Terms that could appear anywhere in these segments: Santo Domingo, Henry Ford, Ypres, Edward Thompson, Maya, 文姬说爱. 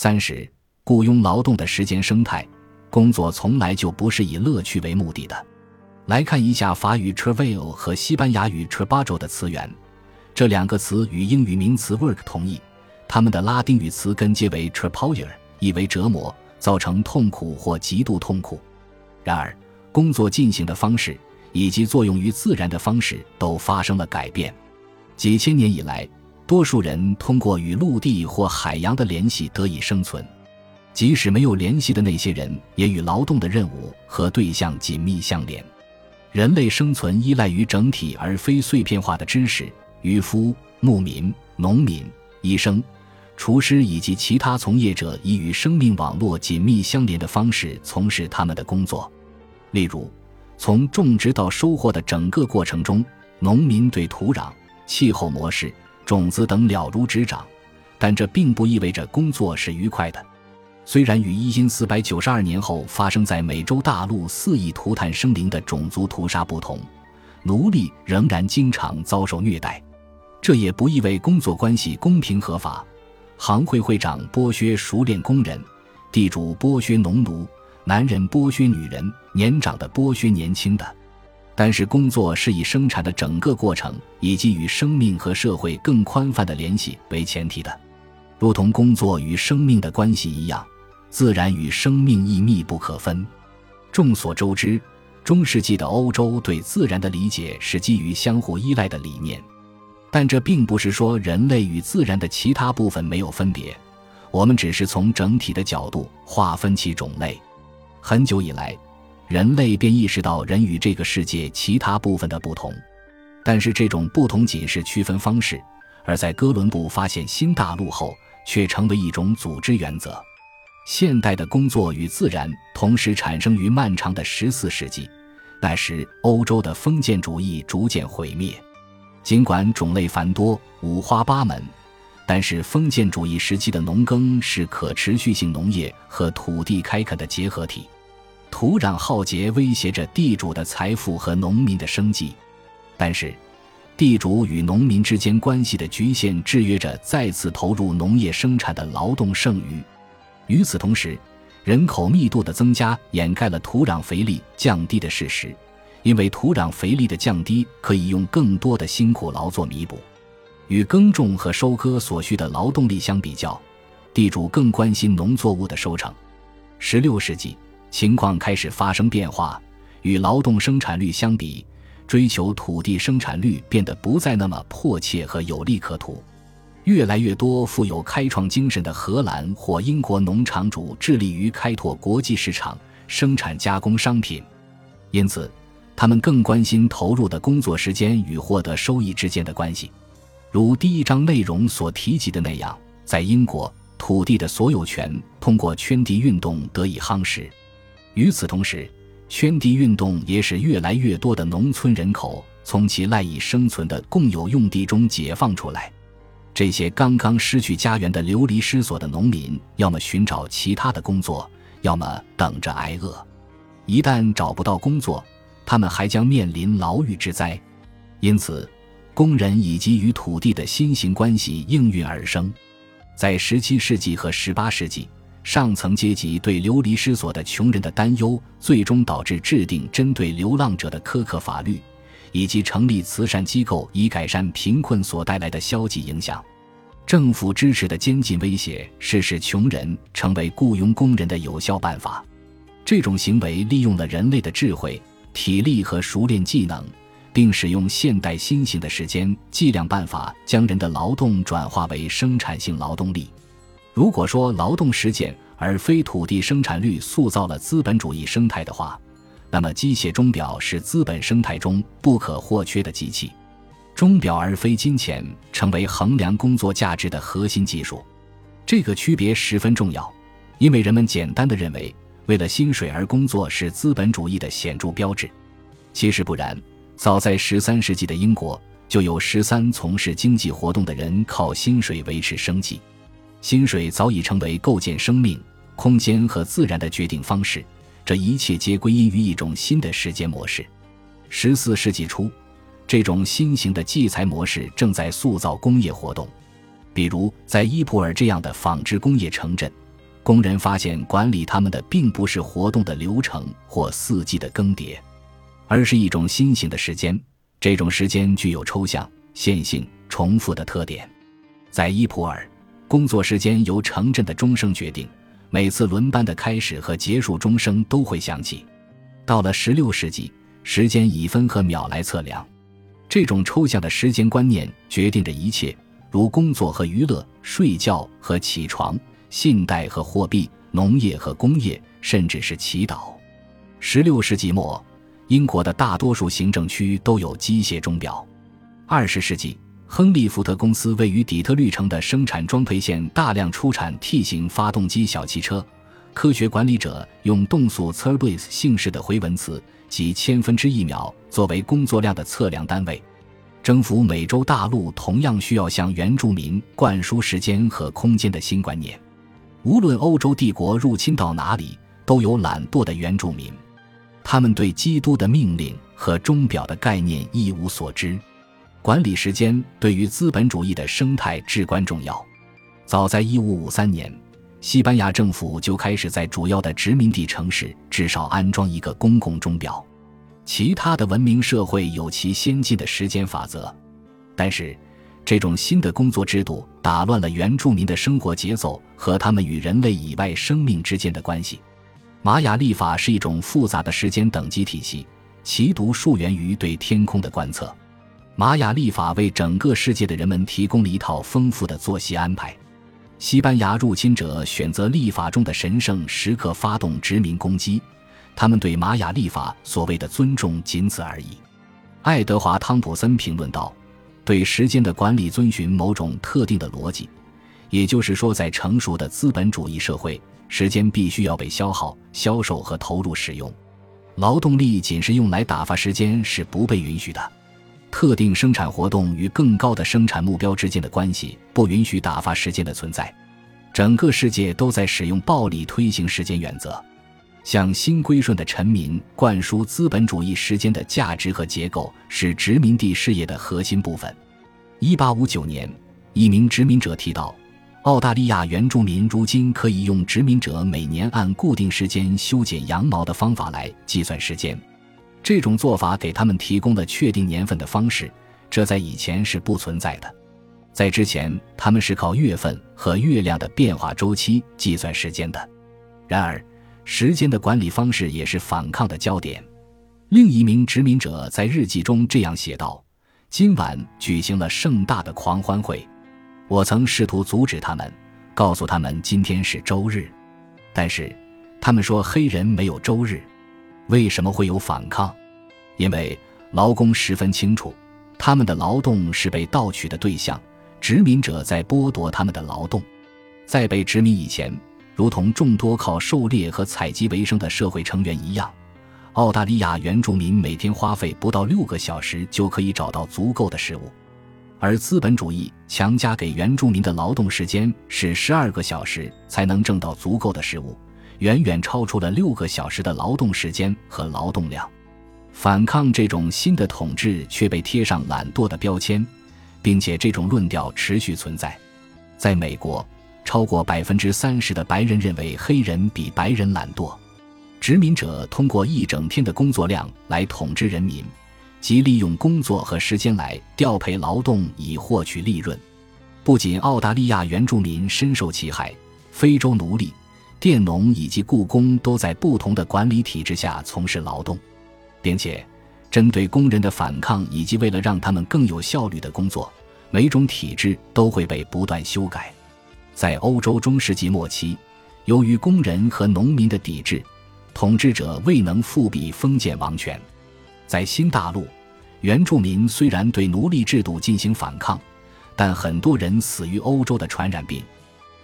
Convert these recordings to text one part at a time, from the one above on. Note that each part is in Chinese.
30. 雇佣劳动的时间生态。工作从来就不是以乐趣为目的的。来看一下法语 travail 和西班牙语 trabajo 的词源，这两个词与英语名词 work 同义，它们的拉丁语词根皆为 trapayer， 意为折磨，造成痛苦或极度痛苦。然而，工作进行的方式以及作用于自然的方式都发生了改变。几千年以来，多数人通过与陆地或海洋的联系得以生存，即使没有联系的那些人也与劳动的任务和对象紧密相连。人类生存依赖于整体而非碎片化的知识，渔夫、牧民、农民、医生、厨师以及其他从业者以与生命网络紧密相连的方式从事他们的工作。例如，从种植到收获的整个过程中，农民对土壤、气候模式、种子等了如指掌，但这并不意味着工作是愉快的。虽然于1492年后发生在美洲大陆4亿涂炭生灵的种族屠杀不同，奴隶仍然经常遭受虐待，这也不意味工作关系公平合法。行会会长剥削熟练工人，地主剥削农奴，男人剥削女人，年长的剥削年轻的。但是工作是以生产的整个过程以及与生命和社会更宽泛的联系为前提的。如同工作与生命的关系一样，自然与生命亦密不可分。众所周知，中世纪的欧洲对自然的理解是基于相互依赖的理念，但这并不是说人类与自然的其他部分没有分别，我们只是从整体的角度划分其种类。很久以来，人类便意识到人与这个世界其他部分的不同，但是这种不同仅是区分方式，而在哥伦布发现新大陆后，却成为一种组织原则。现代的工作与自然同时产生于漫长的14世纪，那时欧洲的封建主义逐渐毁灭。尽管种类繁多、五花八门，但是封建主义时期的农耕是可持续性农业和土地开垦的结合体。土壤浩劫威胁着地主的财富和农民的生计，但是地主与农民之间关系的局限制约着再次投入农业生产的劳动剩余。与此同时，人口密度的增加掩盖了土壤肥力降低的事实，因为土壤肥力的降低可以用更多的辛苦劳作弥补。与耕种和收割所需的劳动力相比较，地主更关心农作物的收成。16世纪，情况开始发生变化，与劳动生产率相比，追求土地生产率变得不再那么迫切和有利可图。越来越多富有开创精神的荷兰或英国农场主致力于开拓国际市场，生产加工商品，因此他们更关心投入的工作时间与获得收益之间的关系。如第一章内容所提及的那样，在英国，土地的所有权通过圈地运动得以夯实。与此同时，圈地运动也使越来越多的农村人口从其赖以生存的共有用地中解放出来。这些刚刚失去家园的流离失所的农民，要么寻找其他的工作，要么等着挨饿。一旦找不到工作，他们还将面临牢狱之灾。因此，工人以及与土地的新型关系应运而生。在17世纪和18世纪，上层阶级对流离失所的穷人的担忧，最终导致制定针对流浪者的苛刻法律，以及成立慈善机构以改善贫困所带来的消极影响。政府支持的监禁威胁是使穷人成为雇佣工人的有效办法。这种行为利用了人类的智慧、体力和熟练技能，并使用现代新型的时间计量办法将人的劳动转化为生产性劳动力。如果说劳动实践而非土地生产率塑造了资本主义生态的话，那么机械钟表是资本生态中不可或缺的机器。钟表而非金钱成为衡量工作价值的核心技术。这个区别十分重要，因为人们简单地认为为了薪水而工作是资本主义的显著标志。其实不然，早在13世纪的英国就有13从事经济活动的人靠薪水维持生计。薪水早已成为构建生命、空间和自然的决定方式，这一切皆归因于一种新的时间模式。14世纪初，这种新型的计财模式正在塑造工业活动，比如在伊普尔这样的纺织工业城镇，工人发现管理他们的并不是活动的流程或四季的更迭，而是一种新型的时间，这种时间具有抽象、线性、重复的特点。在伊普尔，工作时间由城镇的钟声决定，每次轮班的开始和结束钟声都会响起。到了16世纪，时间以分和秒来测量，这种抽象的时间观念决定着一切，如工作和娱乐、睡觉和起床、信贷和货币、农业和工业，甚至是祈祷。16世纪末，英国的大多数行政区都有机械钟表。20世纪，亨利·福特公司位于底特律城的生产装配线大量出产 T 型发动机小汽车。科学管理者用动速 Therables 姓氏的回文词，即1/1000秒作为工作量的测量单位。征服美洲大陆同样需要向原住民灌输时间和空间的新观念。无论欧洲帝国入侵到哪里，都有懒惰的原住民，他们对基督的命令和钟表的概念一无所知。管理时间对于资本主义的生态至关重要。早在1553年，西班牙政府就开始在主要的殖民地城市至少安装一个公共钟表。其他的文明社会有其先进的时间法则，但是这种新的工作制度打乱了原住民的生活节奏和他们与人类以外生命之间的关系。玛雅历法是一种复杂的时间等级体系，其独溯源于对天空的观测。玛雅历法为整个世界的人们提供了一套丰富的作息安排。西班牙入侵者选择历法中的神圣时刻发动殖民攻击，他们对玛雅历法所谓的尊重仅此而已。爱德华·汤普森评论道，对时间的管理遵循某种特定的逻辑，也就是说，在成熟的资本主义社会，时间必须要被消耗、销售和投入使用。劳动力仅是用来打发时间是不被允许的。特定生产活动与更高的生产目标之间的关系不允许打发时间的存在。整个世界都在使用暴力推行时间原则，向新归顺的臣民灌输资本主义时间的价值和结构，是殖民地事业的核心部分。1859年，一名殖民者提到，澳大利亚原住民如今可以用殖民者每年按固定时间修剪羊毛的方法来计算时间。这种做法给他们提供了确定年份的方式，这在以前是不存在的。在之前，他们是靠月份和月亮的变化周期计算时间的。然而，时间的管理方式也是反抗的焦点。另一名殖民者在日记中这样写道，今晚举行了盛大的狂欢会，我曾试图阻止他们，告诉他们今天是周日，但是他们说黑人没有周日。为什么会有反抗？因为劳工十分清楚，他们的劳动是被盗取的对象，殖民者在剥夺他们的劳动。在被殖民以前，如同众多靠狩猎和采集为生的社会成员一样，澳大利亚原住民每天花费不到6个小时就可以找到足够的食物，而资本主义强加给原住民的劳动时间是12个小时才能挣到足够的食物，远远超出了6个小时的劳动时间和劳动量。反抗这种新的统治却被贴上懒惰的标签，并且这种论调持续存在。在美国，超过 30% 的白人认为黑人比白人懒惰。殖民者通过一整天的工作量来统治人民，即利用工作和时间来调配劳动以获取利润。不仅澳大利亚原住民深受其害，非洲奴隶、佃农以及雇工都在不同的管理体制下从事劳动，并且针对工人的反抗以及为了让他们更有效率的工作，每种体制都会被不断修改。在欧洲中世纪末期，由于工人和农民的抵制，统治者未能复辟封建王权。在新大陆，原住民虽然对奴隶制度进行反抗，但很多人死于欧洲的传染病。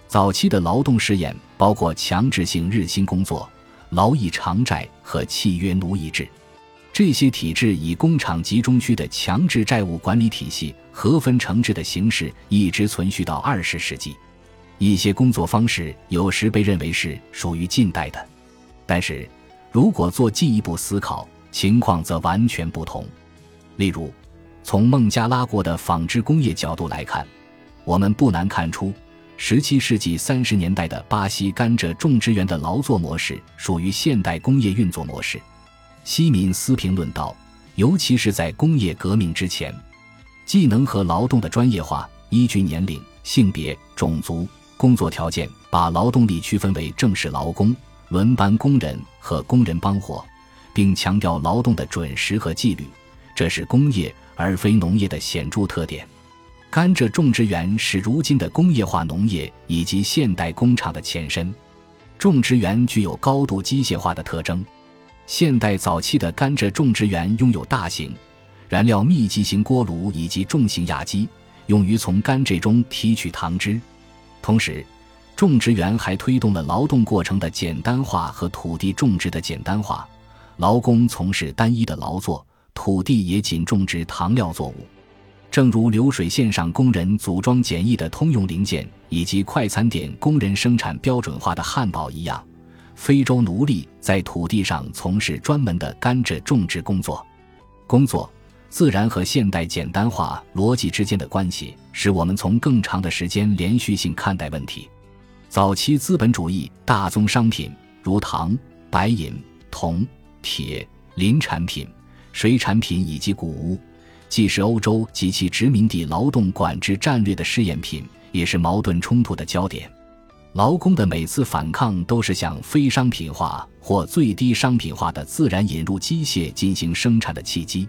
早期的劳动试验包括强制性日薪工作、劳役长债和契约奴役制。这些体制以工厂集中区的强制债务管理体系和分成制的形式一直存续到20世纪。一些工作方式有时被认为是属于近代的，但是如果做进一步思考，情况则完全不同。例如，从孟加拉国的纺织工业角度来看，我们不难看出17世纪30年代的巴西甘蔗种植园的劳作模式属于现代工业运作模式。西敏斯评论道，尤其是在工业革命之前，技能和劳动的专业化依据年龄、性别、种族、工作条件，把劳动力区分为正式劳工、轮班工人和工人帮伙，并强调劳动的准时和纪律，这是工业而非农业的显著特点。甘蔗种植园是如今的工业化农业以及现代工厂的前身。种植园具有高度机械化的特征。现代早期的甘蔗种植园拥有大型、燃料密集型锅炉以及重型压机，用于从甘蔗中提取糖汁。同时，种植园还推动了劳动过程的简单化和土地种植的简单化，劳工从事单一的劳作，土地也仅种植糖料作物。正如流水线上工人组装简易的通用零件，以及快餐店工人生产标准化的汉堡一样，非洲奴隶在土地上从事专门的甘蔗种植工作。自然和现代简单化逻辑之间的关系，使我们从更长的时间连续性看待问题。早期资本主义大宗商品，如糖、白银、铜、铁、林产品、水产品以及谷物，既是欧洲及其殖民地劳动管制战略的试验品，也是矛盾冲突的焦点。劳工的每次反抗都是向非商品化或最低商品化的自然引入机械进行生产的契机。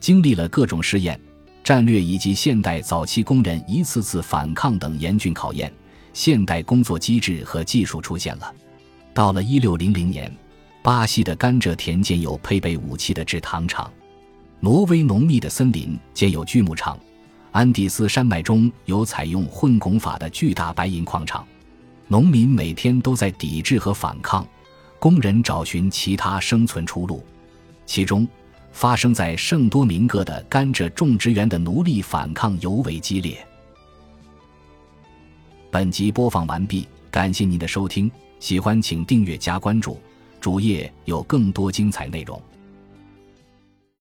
经历了各种试验、战略以及现代早期工人一次次反抗等严峻考验，现代工作机制和技术出现了。到了1600年，巴西的甘蔗田建有配备武器的制糖厂，挪威浓密的森林建有锯木厂，安第斯山脉中有采用混拱法的巨大白银矿场。农民每天都在抵制和反抗，工人找寻其他生存出路。其中，发生在圣多明各的甘蔗种植园的奴隶反抗尤为激烈。本集播放完毕，感谢您的收听，喜欢请订阅加关注，主页有更多精彩内容。